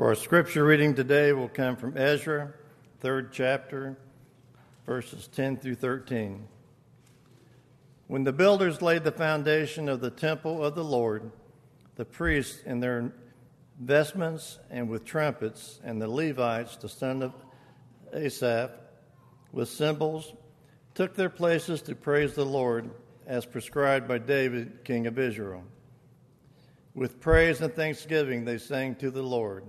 For our scripture reading today will come from Ezra, 3rd chapter, verses 10 through 13. When the builders laid the foundation of the temple of the Lord, the priests in their vestments and with trumpets, and the Levites, the son of Asaph, with cymbals, took their places to praise the Lord, as prescribed by David, king of Israel. With praise and thanksgiving they sang to the Lord.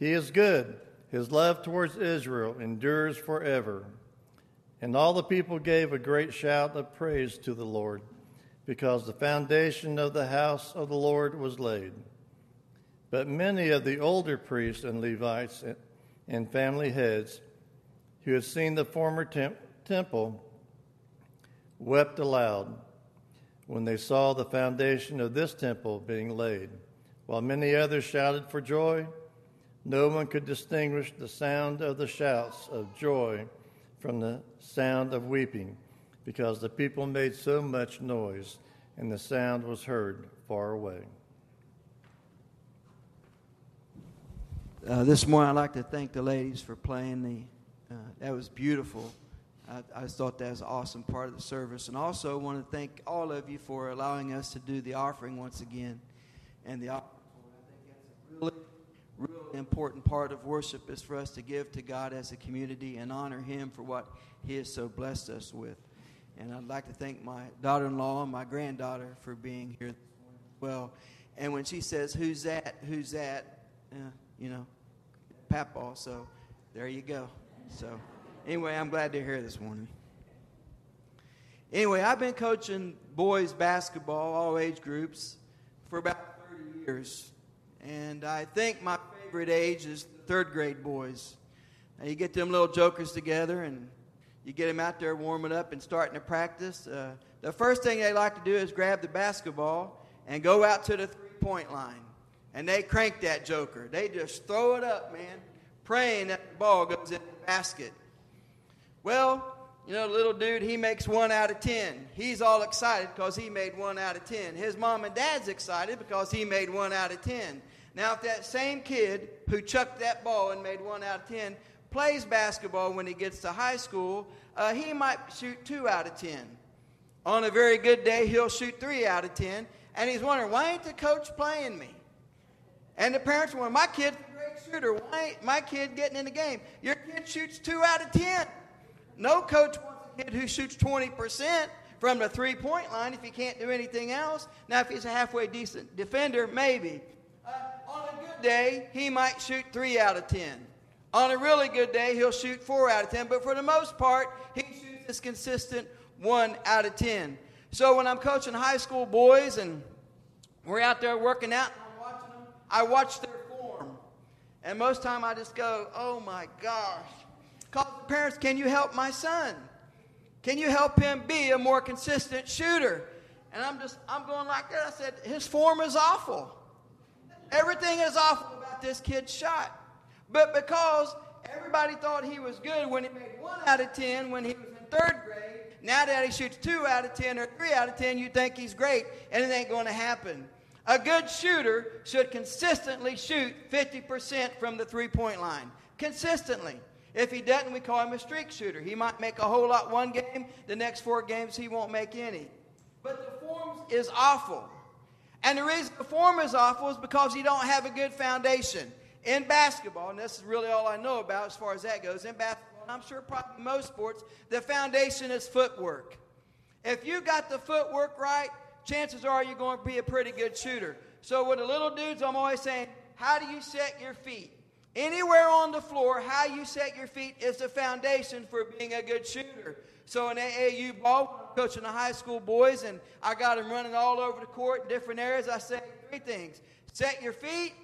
He is good. His love towards Israel endures forever. And all the people gave a great shout of praise to the Lord, because the foundation of the house of the Lord was laid. But many of the older priests and Levites and family heads who had seen the former temple wept aloud when they saw the foundation of this temple being laid. While many others shouted for joy, no one could distinguish the sound of the shouts of joy from the sound of weeping, because the people made so much noise, and the sound was heard far away. This morning, I'd like to thank the ladies for playing the. That was beautiful. I thought that was an awesome part of the service. And also want to thank all of you for allowing us to do the offering once again. And the offering, I think that's a really, really important part of worship, is for us to give to God as a community and honor Him for what He has so blessed us with. And I'd like to thank my daughter-in-law and my granddaughter for being here this morning as well. And when she says, who's that, you know, Papaw, so there you go. So anyway, I'm glad they're here this morning. Anyway, I've been coaching boys basketball, all age groups, for about 30 years. And I think my favorite age is third grade boys. Now, you get them little jokers together, and you get them out there warming up and starting to practice. The first thing they like to do is grab the basketball and go out to the three-point line. And they crank that joker. They just throw it up, man, praying that the ball goes in the basket. Well, you know, the little dude, he makes 1 out of 10. He's all excited because he made 1 out of 10. His mom and dad's excited because he made 1 out of 10. Now, if that same kid who chucked that ball and made 1 out of 10 plays basketball when he gets to high school, he might shoot 2 out of 10. On a very good day, he'll shoot 3 out of 10. And he's wondering, why ain't the coach playing me? And the parents were, my kid's a great shooter. Why ain't my kid getting in the game? Your kid shoots 2 out of 10. No coach wants a kid who shoots 20% from the three-point line if he can't do anything else. Now, if he's a halfway decent defender, maybe. On a good day, he might shoot 3 out of 10. On a really good day, he'll shoot 4 out of 10. But for the most part, he shoots this consistent 1 out of 10. So when I'm coaching high school boys and we're out there working out, I watch their form, and most time I just go, oh my gosh. Call the parents, can you help my son? Can you help him be a more consistent shooter? And I'm going like that. I said, his form is awful. Everything is awful about this kid's shot. But because everybody thought he was good when he made 1 out of 10 when he was in third grade, now that he shoots 2 out of 10 or 3 out of 10, you think he's great, and it ain't going to happen. A good shooter should consistently shoot 50% from the three-point line. Consistently. If he doesn't, we call him a streak shooter. He might make a whole lot one game. The next 4 games, he won't make any. But the form is awful. And the reason the form is awful is because you don't have a good foundation. In basketball, and this is really all I know about as far as that goes, in basketball, and I'm sure probably most sports, the foundation is footwork. If you got the footwork right, chances are you're going to be a pretty good shooter. So with the little dudes, I'm always saying, how do you set your feet? Anywhere on the floor, how you set your feet is the foundation for being a good shooter. So in AAU ball, coaching the high school boys, and I got them running all over the court in different areas, I say 3 things. Set your feet,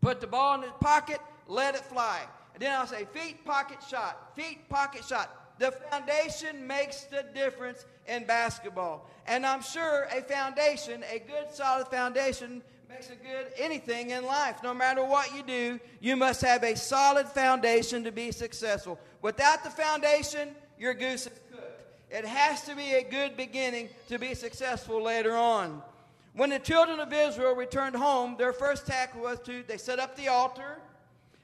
put the ball in the pocket, let it fly. And then I'll say feet, pocket, shot. Feet, pocket, shot. The foundation makes the difference in basketball. And I'm sure a foundation, a good solid foundation, makes a good anything in life. No matter what you do, you must have a solid foundation to be successful. Without the foundation, your goose is cooked. It has to be a good beginning to be successful later on. When the children of Israel returned home, their first task was they set up the altar,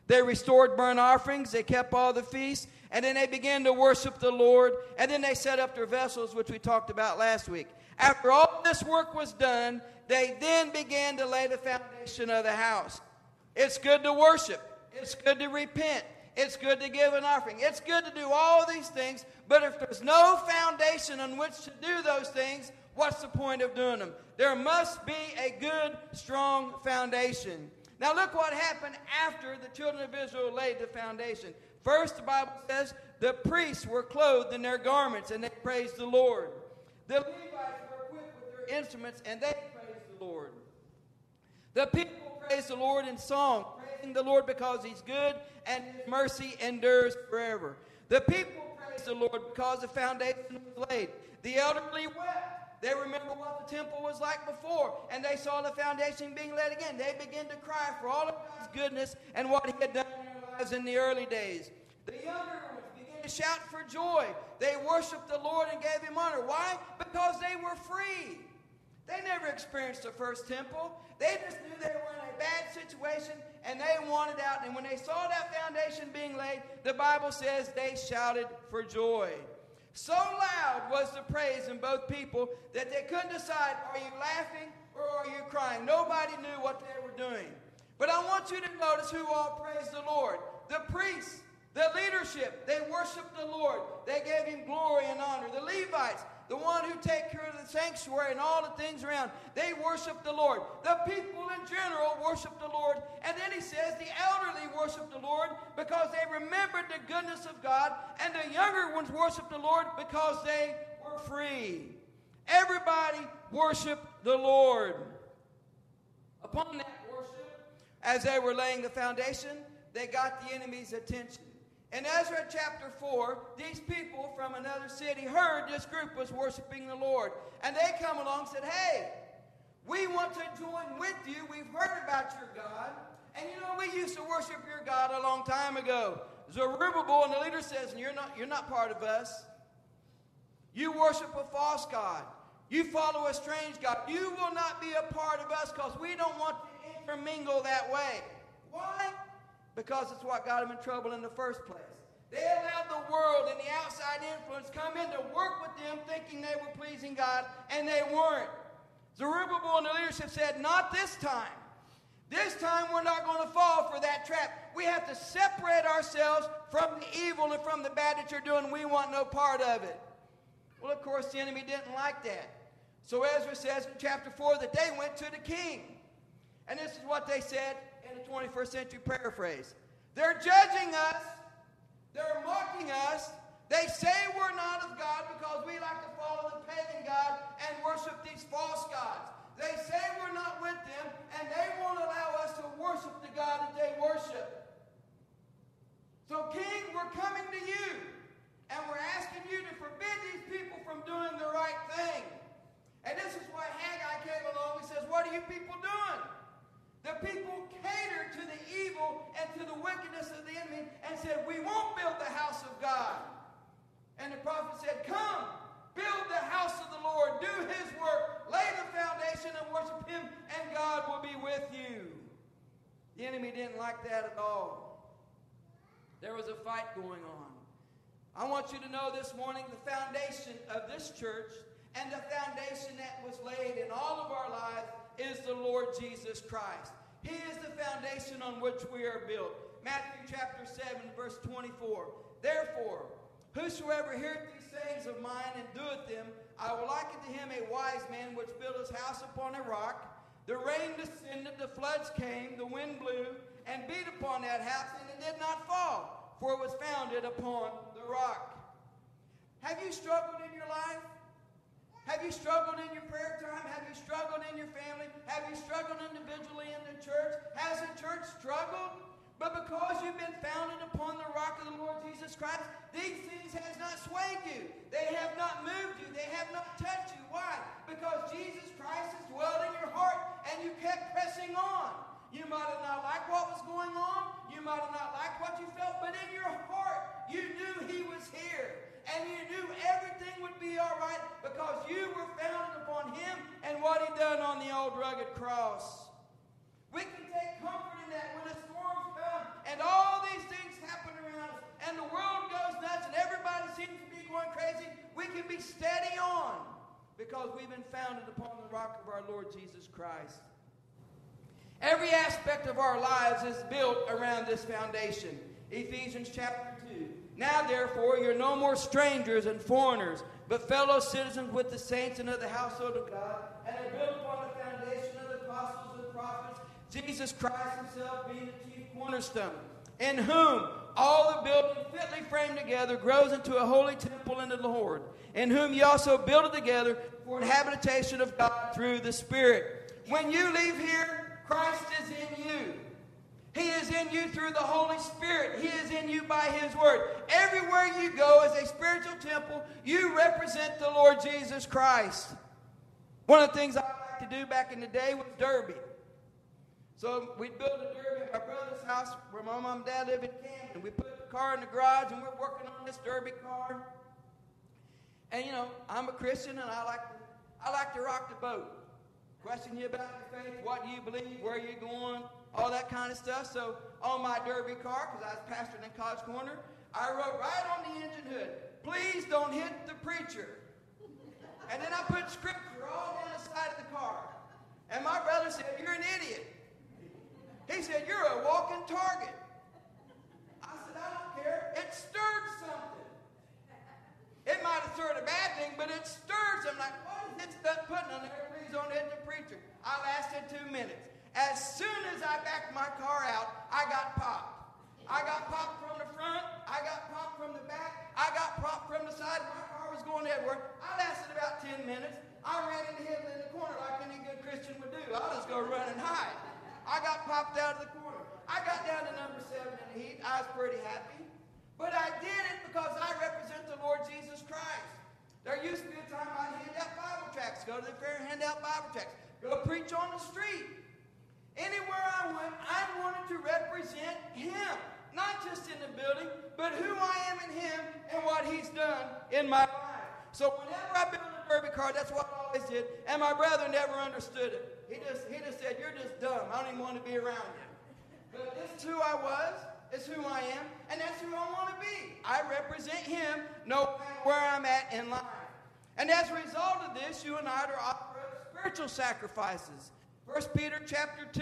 they restored burnt offerings, they kept all the feasts, and then they began to worship the Lord, and then they set up their vessels, which we talked about last week. After all this work was done, they then began to lay the foundation of the house. It's good to worship. It's good to repent. It's good to give an offering. It's good to do all these things, but if there's no foundation on which to do those things, what's the point of doing them? There must be a good, strong foundation. Now look what happened after the children of Israel laid the foundation. First, the Bible says, the priests were clothed in their garments, and they praised the Lord. The Levites were equipped with their instruments, and they praised the Lord. The people praised the Lord in song, praising the Lord because he's good, and his mercy endures forever. The people praised the Lord because the foundation was laid. The elderly wept. They remember what the temple was like before, and they saw the foundation being laid again. They began to cry for all of God's goodness and what he had done in their lives in the early days. The younger ones began to shout for joy. They worshiped the Lord and gave him honor. Why? Because they were free. They never experienced the first temple. They just knew they were in a bad situation, and they wanted out. And when they saw that foundation being laid, the Bible says they shouted for joy. So loud was the praise in both people that they couldn't decide, are you laughing or are you crying? Nobody knew what they were doing. But I want you to notice who all praised the Lord. The priests, the leadership, they worshiped the Lord. They gave him glory and honor. The Levites, the one who take care of the sanctuary and all the things around, they worshiped the Lord. The people in general worshiped the Lord. And then he says the elderly worshiped the Lord because they remembered the goodness of God, and the younger ones worshiped the Lord because they were free. Everybody worshiped the Lord. Upon that worship, as they were laying the foundation, they got the enemy's attention. In Ezra chapter 4, these people from another city heard this group was worshiping the Lord. And they come along and said, hey, we want to join with you. We've heard about your God. And you know, we used to worship your God a long time ago. Zerubbabel and the leader says, you're not part of us. You worship a false God. You follow a strange God. You will not be a part of us because we don't want to intermingle that way. Why? Because it's what got them in trouble in the first place. They allowed the world and the outside influence come in to work with them, thinking they were pleasing God, and they weren't. Zerubbabel and the leadership said, not this time. This time we're not going to fall for that trap. We have to separate ourselves from the evil and from the bad that you're doing. We want no part of it. Well, of course, the enemy didn't like that. So Ezra says in chapter 4 that they went to the king. And this is what they said. In the 21st century paraphrase. They're judging us. They're mocking us. They say we're not of God because we like to follow the pagan God and worship these false gods. They say we're not with them, and they won't allow us to worship the God that they worship. So, King, we're coming to you, and we're asking you to forbid these people from doing the right thing. And this is why Haggai came along and says, what are you people doing? The people catered to the evil and to the wickedness of the enemy and said, we won't build the house of God. And the prophet said, come, build the house of the Lord, do his work, lay the foundation and worship him, and God will be with you. The enemy didn't like that at all. There was a fight going on. I want you to know this morning the foundation of this church and the foundation that was laid in all of our lives is the Lord Jesus Christ. He is the foundation on which we are built. Matthew chapter 7, verse 24. Therefore, whosoever heareth these sayings of mine and doeth them, I will liken to him a wise man which built his house upon a rock. The rain descended, the floods came, the wind blew, and beat upon that house, and it did not fall, for it was founded upon the rock. Have you struggled in your life? Have you struggled in your prayer time? Have you struggled in your family? Have you struggled individually in the church? Has the church struggled? But because you've been founded upon the rock of the Lord Jesus Christ, these things has not swayed you. They have not moved you. They have not touched you. Why? Because Jesus Christ has dwelt in your heart, and you kept pressing on. You might have not liked what was going on. You might have not liked what you felt. But in your heart, you knew he was here. And you knew everything would be all right because you were founded upon him and what he done on the altar. because we've been founded upon the rock of our Lord Jesus Christ. Every aspect of our lives is built around this foundation. Ephesians chapter 2. Now, therefore, you're no more strangers and foreigners, but fellow citizens with the saints and of the household of God, and are built upon the foundation of the apostles and prophets, Jesus Christ himself being the chief cornerstone, in whom all the building fitly framed together grows into a holy temple in the Lord, in whom ye also build together for an habitation of God through the Spirit. When you leave here, Christ is in you. He is in you through the Holy Spirit. He is in you by His Word. Everywhere you go as a spiritual temple, you represent the Lord Jesus Christ. One of the things I liked to do back in the day was derby. So we'd build a derby at my brother's house where my mom and dad live in Camden. We put the car in the garage and we're working on this derby car. And, you know, I'm a Christian and I like to rock the boat. Question you about your faith, what do you believe, where you're going, all that kind of stuff. So on my derby car, because I was pastoring in College Corner, I wrote right on the engine hood, please don't hit the preacher. And then I put scripture all down the side of the car. And my brother said, you're an idiot. He said, you're a walking target. I said, I don't care. It stirred something. It might have stirred a bad thing, but it stirs. I'm like, what is this stuff putting on there? Please don't hit the preacher. I lasted 2 minutes. As soon as I backed my car out, I got popped. I got popped from the front. I got popped from the back. I got popped from the side. My car was going everywhere. I lasted about 10 minutes. I ran into him in the corner like any good Christian would do. I'll just go run and hide. I got popped out of the corner. I got down to number 7 in the heat. I was pretty happy. But I did it because I represent the Lord Jesus Christ. There used to be a time I'd hand out Bible tracts. Go to the fair, hand out Bible tracts. Go preach on the street. Anywhere I went, I wanted to represent Him, not just in the building, but who I am in Him and what He's done in my life. So whenever I built a derby car, that's what I always did, and my brother never understood it. He just said, you're just dumb. I don't even want to be around you. But that's who I was, it's who I am, and that's who I want to be. I represent Him, know where I'm at in life. And as a result of this, you and I are offering spiritual sacrifices. 1 Peter chapter 2,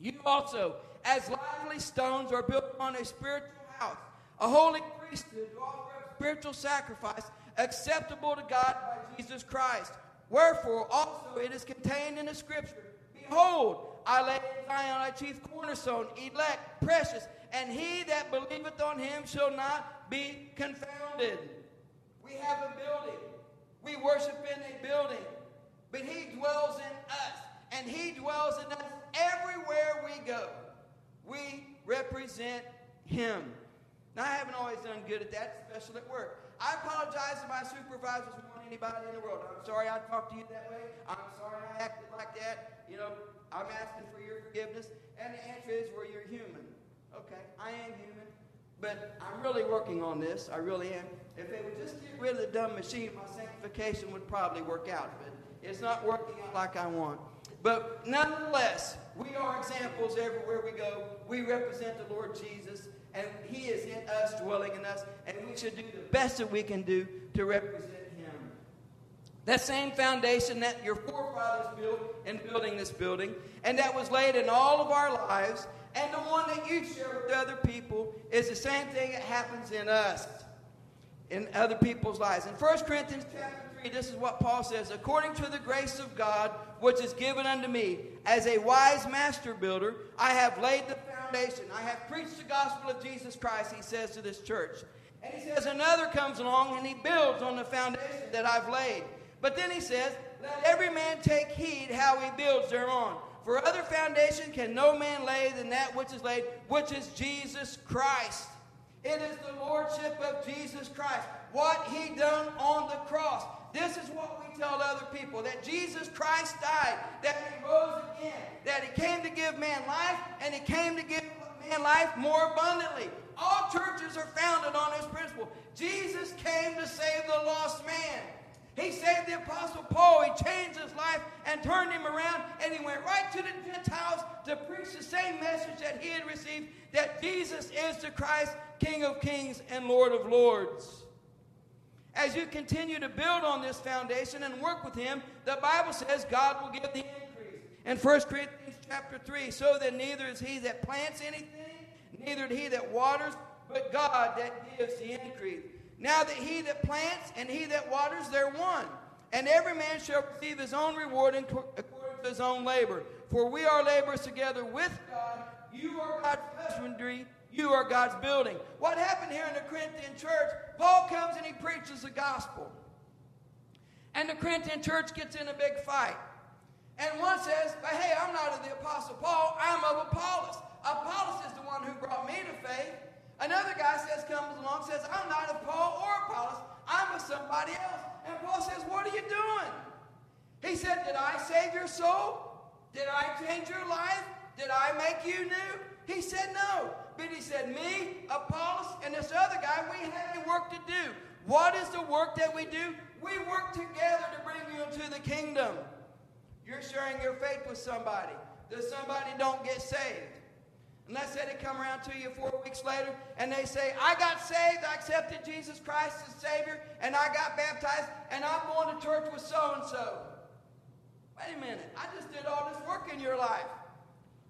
you also, as lively stones, are built upon a spiritual house, a holy priesthood to offer a spiritual sacrifice acceptable to God by Jesus Christ. Wherefore also it is contained in the Scripture, behold, I lay in Zion a chief cornerstone, elect, precious, and he that believeth on Him shall not be confounded. We have a building. We worship in a building. But He dwells in us, and He dwells in us everywhere we go. We represent Him. Now, I haven't always done good at that, especially at work. I apologize to my supervisors more than anybody in the world. I'm sorry I talked to you that way. I'm sorry I acted like that. You know, I'm asking for your forgiveness. And the answer is, well, you're human. Okay, I am human. But I'm really working on this. I really am. If they would just get rid of the dumb machine, my sanctification would probably work out. But it's not working out like I want. But nonetheless, we are examples everywhere we go. We represent the Lord Jesus, and He is in us, dwelling in us, and we should do the best that we can do to represent Him. That same foundation that your forefathers built in building this building, and that was laid in all of our lives, and the one that you share with other people is the same thing that happens in us, in other people's lives. In 1 Corinthians chapter 3, this is what Paul says, according to the grace of God, which is given unto me, as a wise master builder, I have laid the foundation. I have preached the gospel of Jesus Christ, he says to this church. And he says, another comes along and he builds on the foundation that I've laid. But then he says, let every man take heed how he builds thereon. For other foundation can no man lay than that which is laid, which is Jesus Christ. It is the lordship of Jesus Christ, what He done on the cross. This is what we tell other people, that Jesus Christ died, that He rose again, that He came to give man life, and He came to give man life more abundantly. All churches are founded on this principle. Jesus came to save the lost man. He saved the Apostle Paul. He changed his life and turned him around, and he went right to the Gentiles to preach the same message that he had received, that Jesus is the Christ, King of kings and Lord of lords. As you continue to build on this foundation and work with him, the Bible says God will give the increase. In 1 Corinthians chapter 3, so that neither is he that plants anything, neither he that waters, but God that gives the increase. Now that he that plants and he that waters, they're one. And every man shall receive his own reward according to his own labor. For we are laborers together with God. You are God's husbandry. You are God's building. What happened here in the Corinthian church, Paul comes and he preaches the gospel. And the Corinthian church gets in a big fight. And one says, but hey, I'm not of the Apostle Paul, I'm of Apollos. Apollos is the one who brought me to faith. Another guy comes along and says, I'm not of Paul or Apollos, I'm of somebody else. And Paul says, what are you doing? He said, did I save your soul? Did I change your life? Did I make you new? He said, no. But he said, me, Apollos, and this other guy, we have a work to do. What is the work that we do? We work together to bring you into the kingdom. You're sharing your faith with somebody. Does somebody don't get saved? And let's say they come around to you 4 weeks later, and they say, I got saved, I accepted Jesus Christ as Savior, and I got baptized, and I'm going to church with so-and-so. Wait a minute, I just did all this work in your life.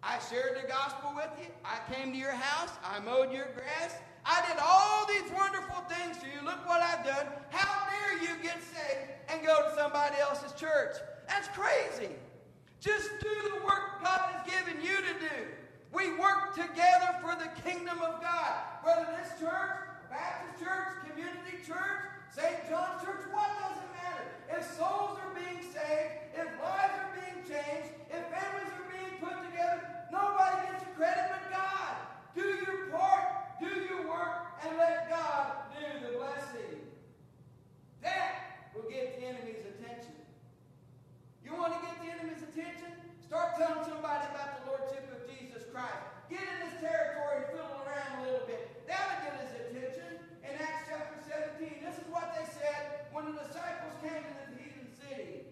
I shared the gospel with you. I came to your house. I mowed your grass. I did all these wonderful things for you. Look what I've done. How dare you get saved and go to somebody else's church? That's crazy. Just do the work God has given you to do. We work together for the kingdom of God. Whether this church, Baptist church, community church, St. John's church, what does it matter? If souls are being saved, if lives are being changed, if families are being put together, nobody gets the credit but God. Do your part, do your work, and let God do the blessing. That will get the enemy's attention. You want to get the enemy's attention? Start telling somebody about the Lordship of Jesus Christ. Get in his territory and fiddle around a little bit. That'll get his attention. In Acts chapter 17, this is what they said when the disciples came to the heathen city.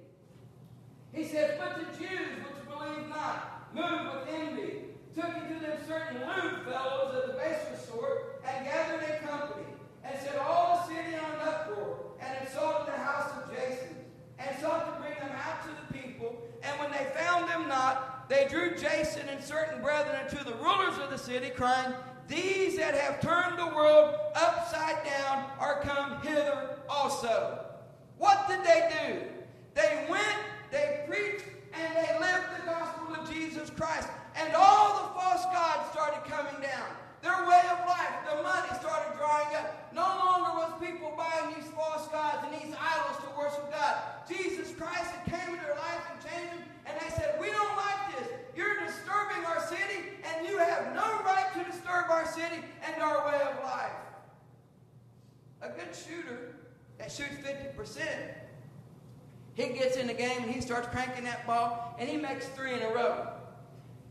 He said, but the Jews which believed not, moved with envy, took into them certain lewd fellows of the baser sort, and gathered a company, and set all the city on an uproar, and insulted the house of Jason, and sought to bring them out to the people. And when they found them not, they drew Jason and certain brethren unto the rulers of the city, crying, these that have turned the world upside down are come hither also. What did they do? They went, they preached, and they lived the gospel of Jesus Christ. And all the false gods started coming down. Their way of life, the money started drying up. No longer was people buying these false gods and these idols to worship God. Jesus Christ had came into their life and changed them, and they said, we don't like this. You're disturbing our city, and you have no right to disturb our city and our way of life. A good shooter that shoots 50%, he gets in the game, and he starts cranking that ball, and he makes 3 in a row.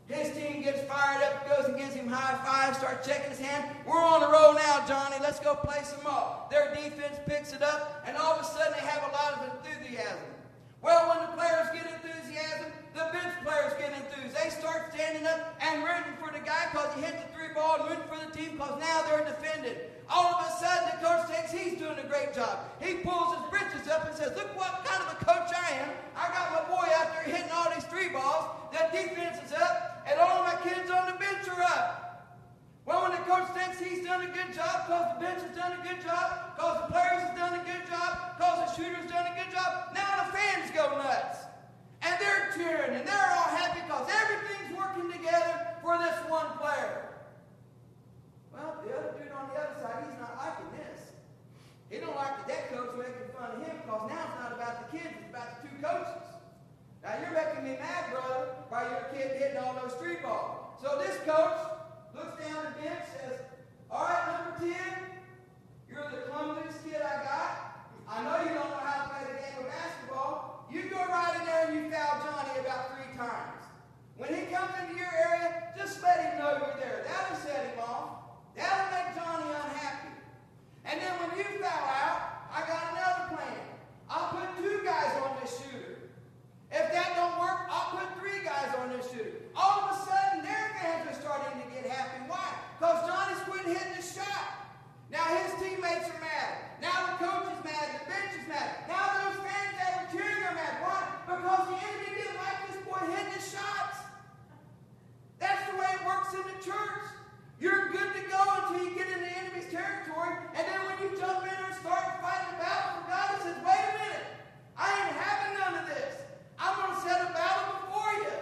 His team gets fired up, goes and gives him high five, starts checking his hand. We're on the roll now, Johnny. Let's go play some more. Their defense picks it up, and all of a sudden they have a lot of enthusiasm. Well, when the players get enthusiasm, the bench players get enthused. They start standing up and rooting for the guy because he hit the 3-ball and rooting for the team because now they're defended. All of a sudden, the coach thinks he's doing a great job. He pulls his britches up and says, look what kind of a coach I am. I got my boy out there hitting all these 3-balls. That defense is up, and all my kids on the bench are up. Well, when the coach thinks he's done a good job because the bench has done a good job, because the players have done a good job, because the shooter's done a good job, now the fans go nuts. And they're cheering, and they're all happy because everything's working together for this one player. Well, the other dude on the other side, he's not liking this. He don't like that coach making fun of him because now it's not about the kids, it's about the two coaches. Now, you're making me mad, brother, by your kid hitting all those 3-balls. So this coach looks down the bench and says, all right, number 10, you're the clumsiest kid I got. I know you don't know how to play the game of basketball. You go right in there and you foul Johnny about 3 times. When he comes into your area, just let him know you're there. That'll set him off. That'll make Johnny unhappy. And then when you foul out, I got another plan. I'll put 2 guys on this shooter. If that don't work, I'll put 3 guys on this shooter. All of a sudden, their fans are starting to get happy. Why? Because Johnny's quit hitting the shot. Now his teammates are mad. Now the coach is mad. because the enemy didn't like this boy hitting his shots. That's the way it works in the church. You're good to go until you get in the enemy's territory, and then when you jump in and start fighting the battle for God, he says, wait a minute, I ain't having none of this. I'm going to set a battle before you.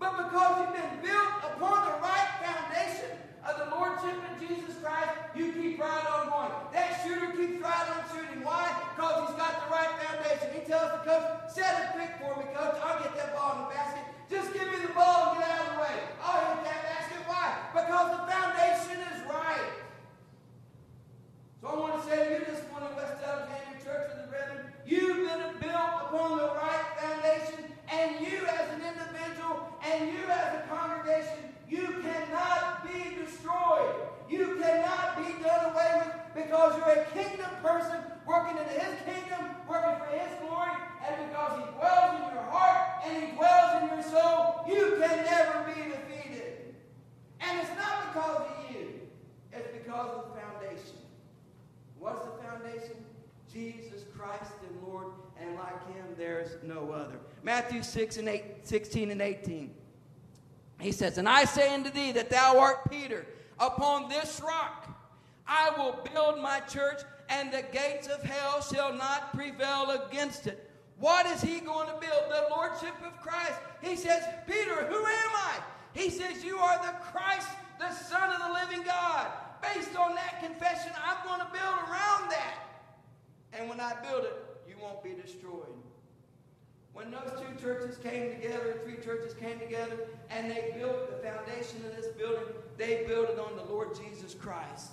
But because you've been built upon the right foundation of the Lordship in Jesus Christ, you keep right on going. That shooter keeps right on shooting. Why? Because he's got the right foundation. He tells the coach, set a pick for me, coach. I'll get that ball in the basket. Just give me the ball and get out of the way. I'll hit that basket. Why? Because the foundation is right. So I want to say to you this morning, West Alexandria Church of the Brethren, you've been built upon the right foundation, and you as an individual and you as a congregation, you cannot be destroyed. You cannot be done away with because you're a kingdom person working in his kingdom, working for his glory, and because he dwells in your heart and he dwells in your soul, you can never be defeated. And it's not because of you. It's because of the foundation. What's the foundation? Jesus Christ the Lord, and like him there is no other. Matthew 6:16-18. He says, and I say unto thee that thou art Peter, upon this rock I will build my church, and the gates of hell shall not prevail against it. What is he going to build? The Lordship of Christ. He says, Peter, who am I? He says, you are the Christ, the Son of the living God. Based on that confession, I'm going to build around that. And when I build it, you won't be destroyed. When those two churches came together, three churches came together, and they built the foundation of this building, they built it on the Lord Jesus Christ.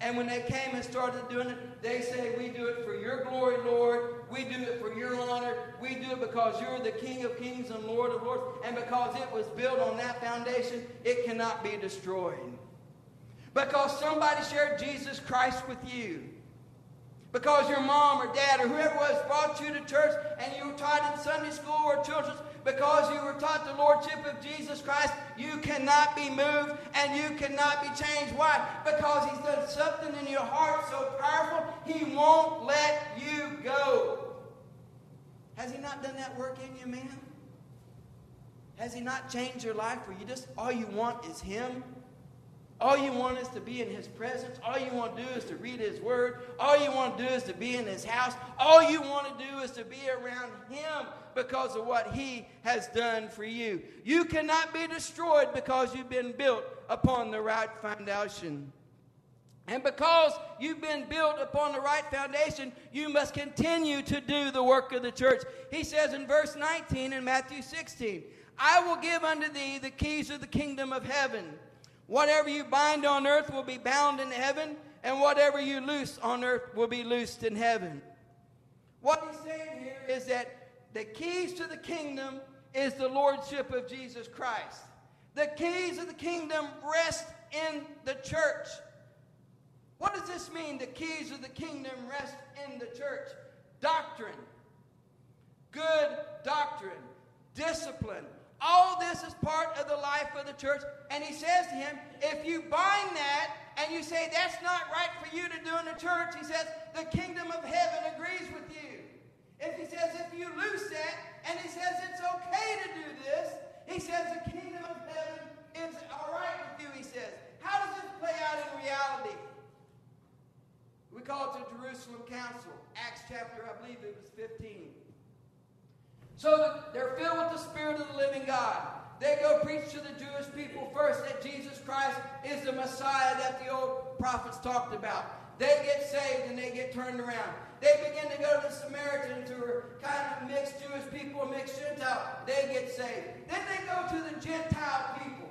And when they came and started doing it, they say, we do it for your glory, Lord. We do it for your honor. We do it because you're the King of kings and Lord of lords. And because it was built on that foundation, it cannot be destroyed. Because somebody shared Jesus Christ with you. Because your mom or dad or whoever was brought you to church and you were taught in Sunday school or children's, because you were taught the Lordship of Jesus Christ, you cannot be moved and you cannot be changed. Why? Because he's done something in your heart so powerful, he won't let you go. Has he not done that work in you, man? Has he not changed your life where you just, all you want is him? All you want is to be in his presence. All you want to do is to read his word. All you want to do is to be in his house. All you want to do is to be around him because of what he has done for you. You cannot be destroyed because you've been built upon the right foundation. And because you've been built upon the right foundation, you must continue to do the work of the church. He says in verse 19 in Matthew 16, I will give unto thee the keys of the kingdom of heaven. Whatever you bind on earth will be bound in heaven, and whatever you loose on earth will be loosed in heaven. What he's saying here is that the keys to the kingdom is the Lordship of Jesus Christ. The keys of the kingdom rest in the church. What does this mean, the keys of the kingdom rest in the church? Doctrine, good doctrine, discipline. All this is part of the life of the church. And he says to him, if you bind that and you say that's not right for you to do in the church, he says, the kingdom of heaven agrees with you. If he says, if you loose that, and he says it's okay to do this, he says the kingdom of heaven is all right with you, he says. How does this play out in reality? We call it the Jerusalem Council, Acts chapter, I believe it was 15. So they're filled with the Spirit of the living God. They go preach to the Jewish people first that Jesus Christ is the Messiah that the old prophets talked about. They get saved and they get turned around. They begin to go to the Samaritans, who are kind of mixed Jewish people, mixed Gentile. They get saved. Then they go to the Gentile people.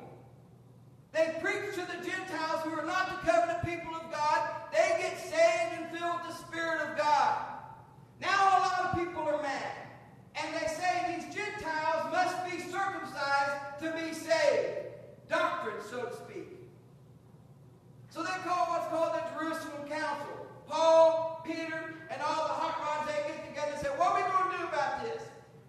They preach to the Gentiles who are not the covenant people of God. They get saved and filled with the Spirit of God. Now a lot of people are mad. And they say these Gentiles must be circumcised to be saved. Doctrine, so to speak. So they call what's called the Jerusalem Council. Paul, Peter, and all the hot rods, they get together and say, what are we going to do about this?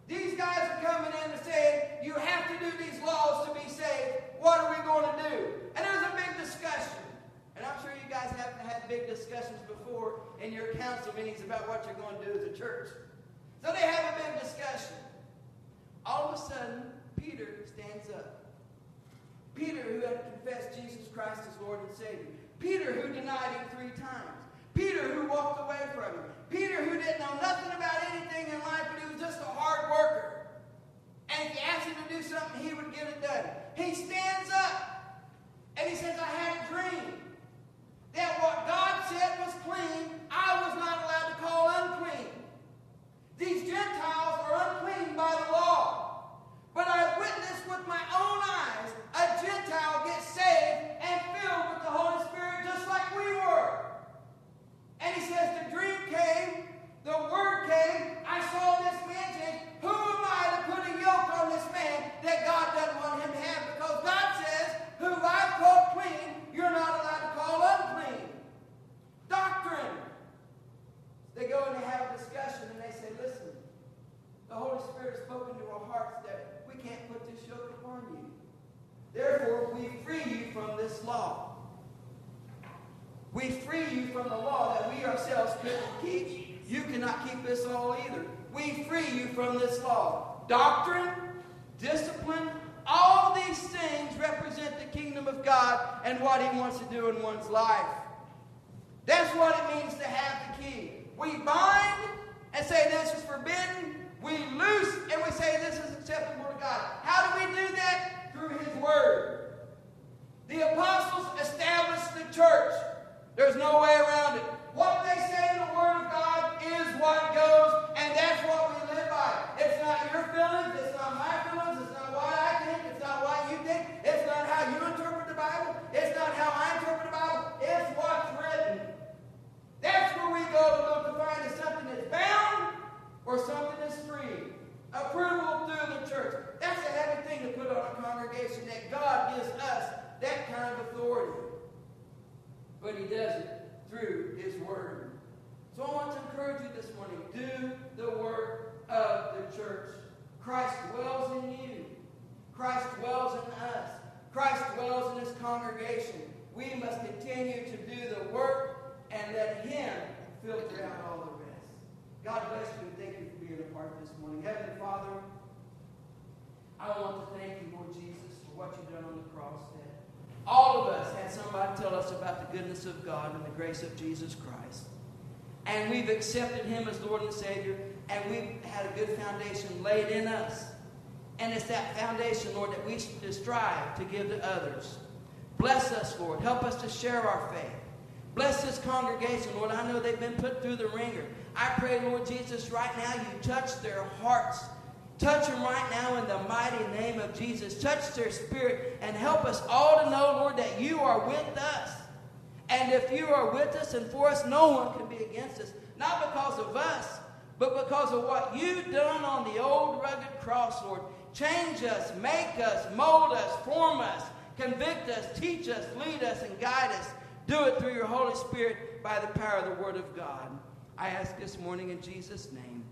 These guys are coming in and saying, you have to do these laws to be saved. What are we going to do? And there's a big discussion. And I'm sure you guys haven't had big discussions before in your council meetings about what you're going to do as a church. So they have a big discussion. All of a sudden, Peter stands up. Peter, who had confessed Jesus Christ as Lord and Savior. Peter, who denied him 3 times. Peter, who walked away from him. Peter, who didn't know nothing about anything in life, but he was just a hard worker. And if you asked him to do something, he would get it done. He stands up, and he says, I had a dream that what God said was clean, I was not allowed to call unclean. These Gentiles are unclean by the law. But I witnessed with my own eyes a Gentile get saved and filled with the Holy Spirit just like we were. And he says, the dream came, the word came, I saw this man change. Who am I to put a yoke on this man that God doesn't want him to have? Because God says, who I've called clean, you're not allowed to call unclean. Doctrine. They go and they have a discussion and they say, listen, the Holy Spirit spoke into our hearts that we can't put this yoke upon you. Therefore, we free you from this law. We free you from the law that we ourselves couldn't keep. You cannot keep this law either. We free you from this law. Doctrine, discipline, all these things represent the kingdom of God and what he wants to do in one's life. That's what it means to have the key. We bind and say this is forbidden. We loose and we say this is acceptable to God. How do we do that? Through his word. The apostles established the church. There's no way around it. What they say in the word of God is what goes, and that's what we live by. It's not your feelings. It's not my feelings. It's not what I think. It's not what you think. It's not how you interpret the Bible. It's not how I interpret the Bible. It's what's written. That's where we go to look to find is something that's bound or something that's free. Approval through the church. That's a heavy thing to put on a congregation, that God gives us that kind of authority. But he does it through his word. So I want to encourage you this morning. Do the work of the church. Christ dwells in you. Christ dwells in us. Christ dwells in his congregation. We must continue to do the work and let him filter out all the rest. God bless you and thank you for being a part this morning. Heavenly Father, I want to thank you, Lord Jesus, for what you've done on the cross. That all of us had somebody tell us about the goodness of God and the grace of Jesus Christ. And we've accepted him as Lord and Savior, and we've had a good foundation laid in us. And it's that foundation, Lord, that we should strive to give to others. Bless us, Lord. Help us to share our faith. Bless this congregation, Lord. I know they've been put through the ringer. I pray, Lord Jesus, right now you touch their hearts. Touch them right now in the mighty name of Jesus. Touch their spirit and help us all to know, Lord, that you are with us. And if you are with us and for us, no one can be against us. Not because of us, but because of what you've done on the old rugged cross, Lord. Change us, make us, mold us, form us, convict us, teach us, lead us, and guide us. Do it through your Holy Spirit by the power of the Word of God. I ask this morning in Jesus' name.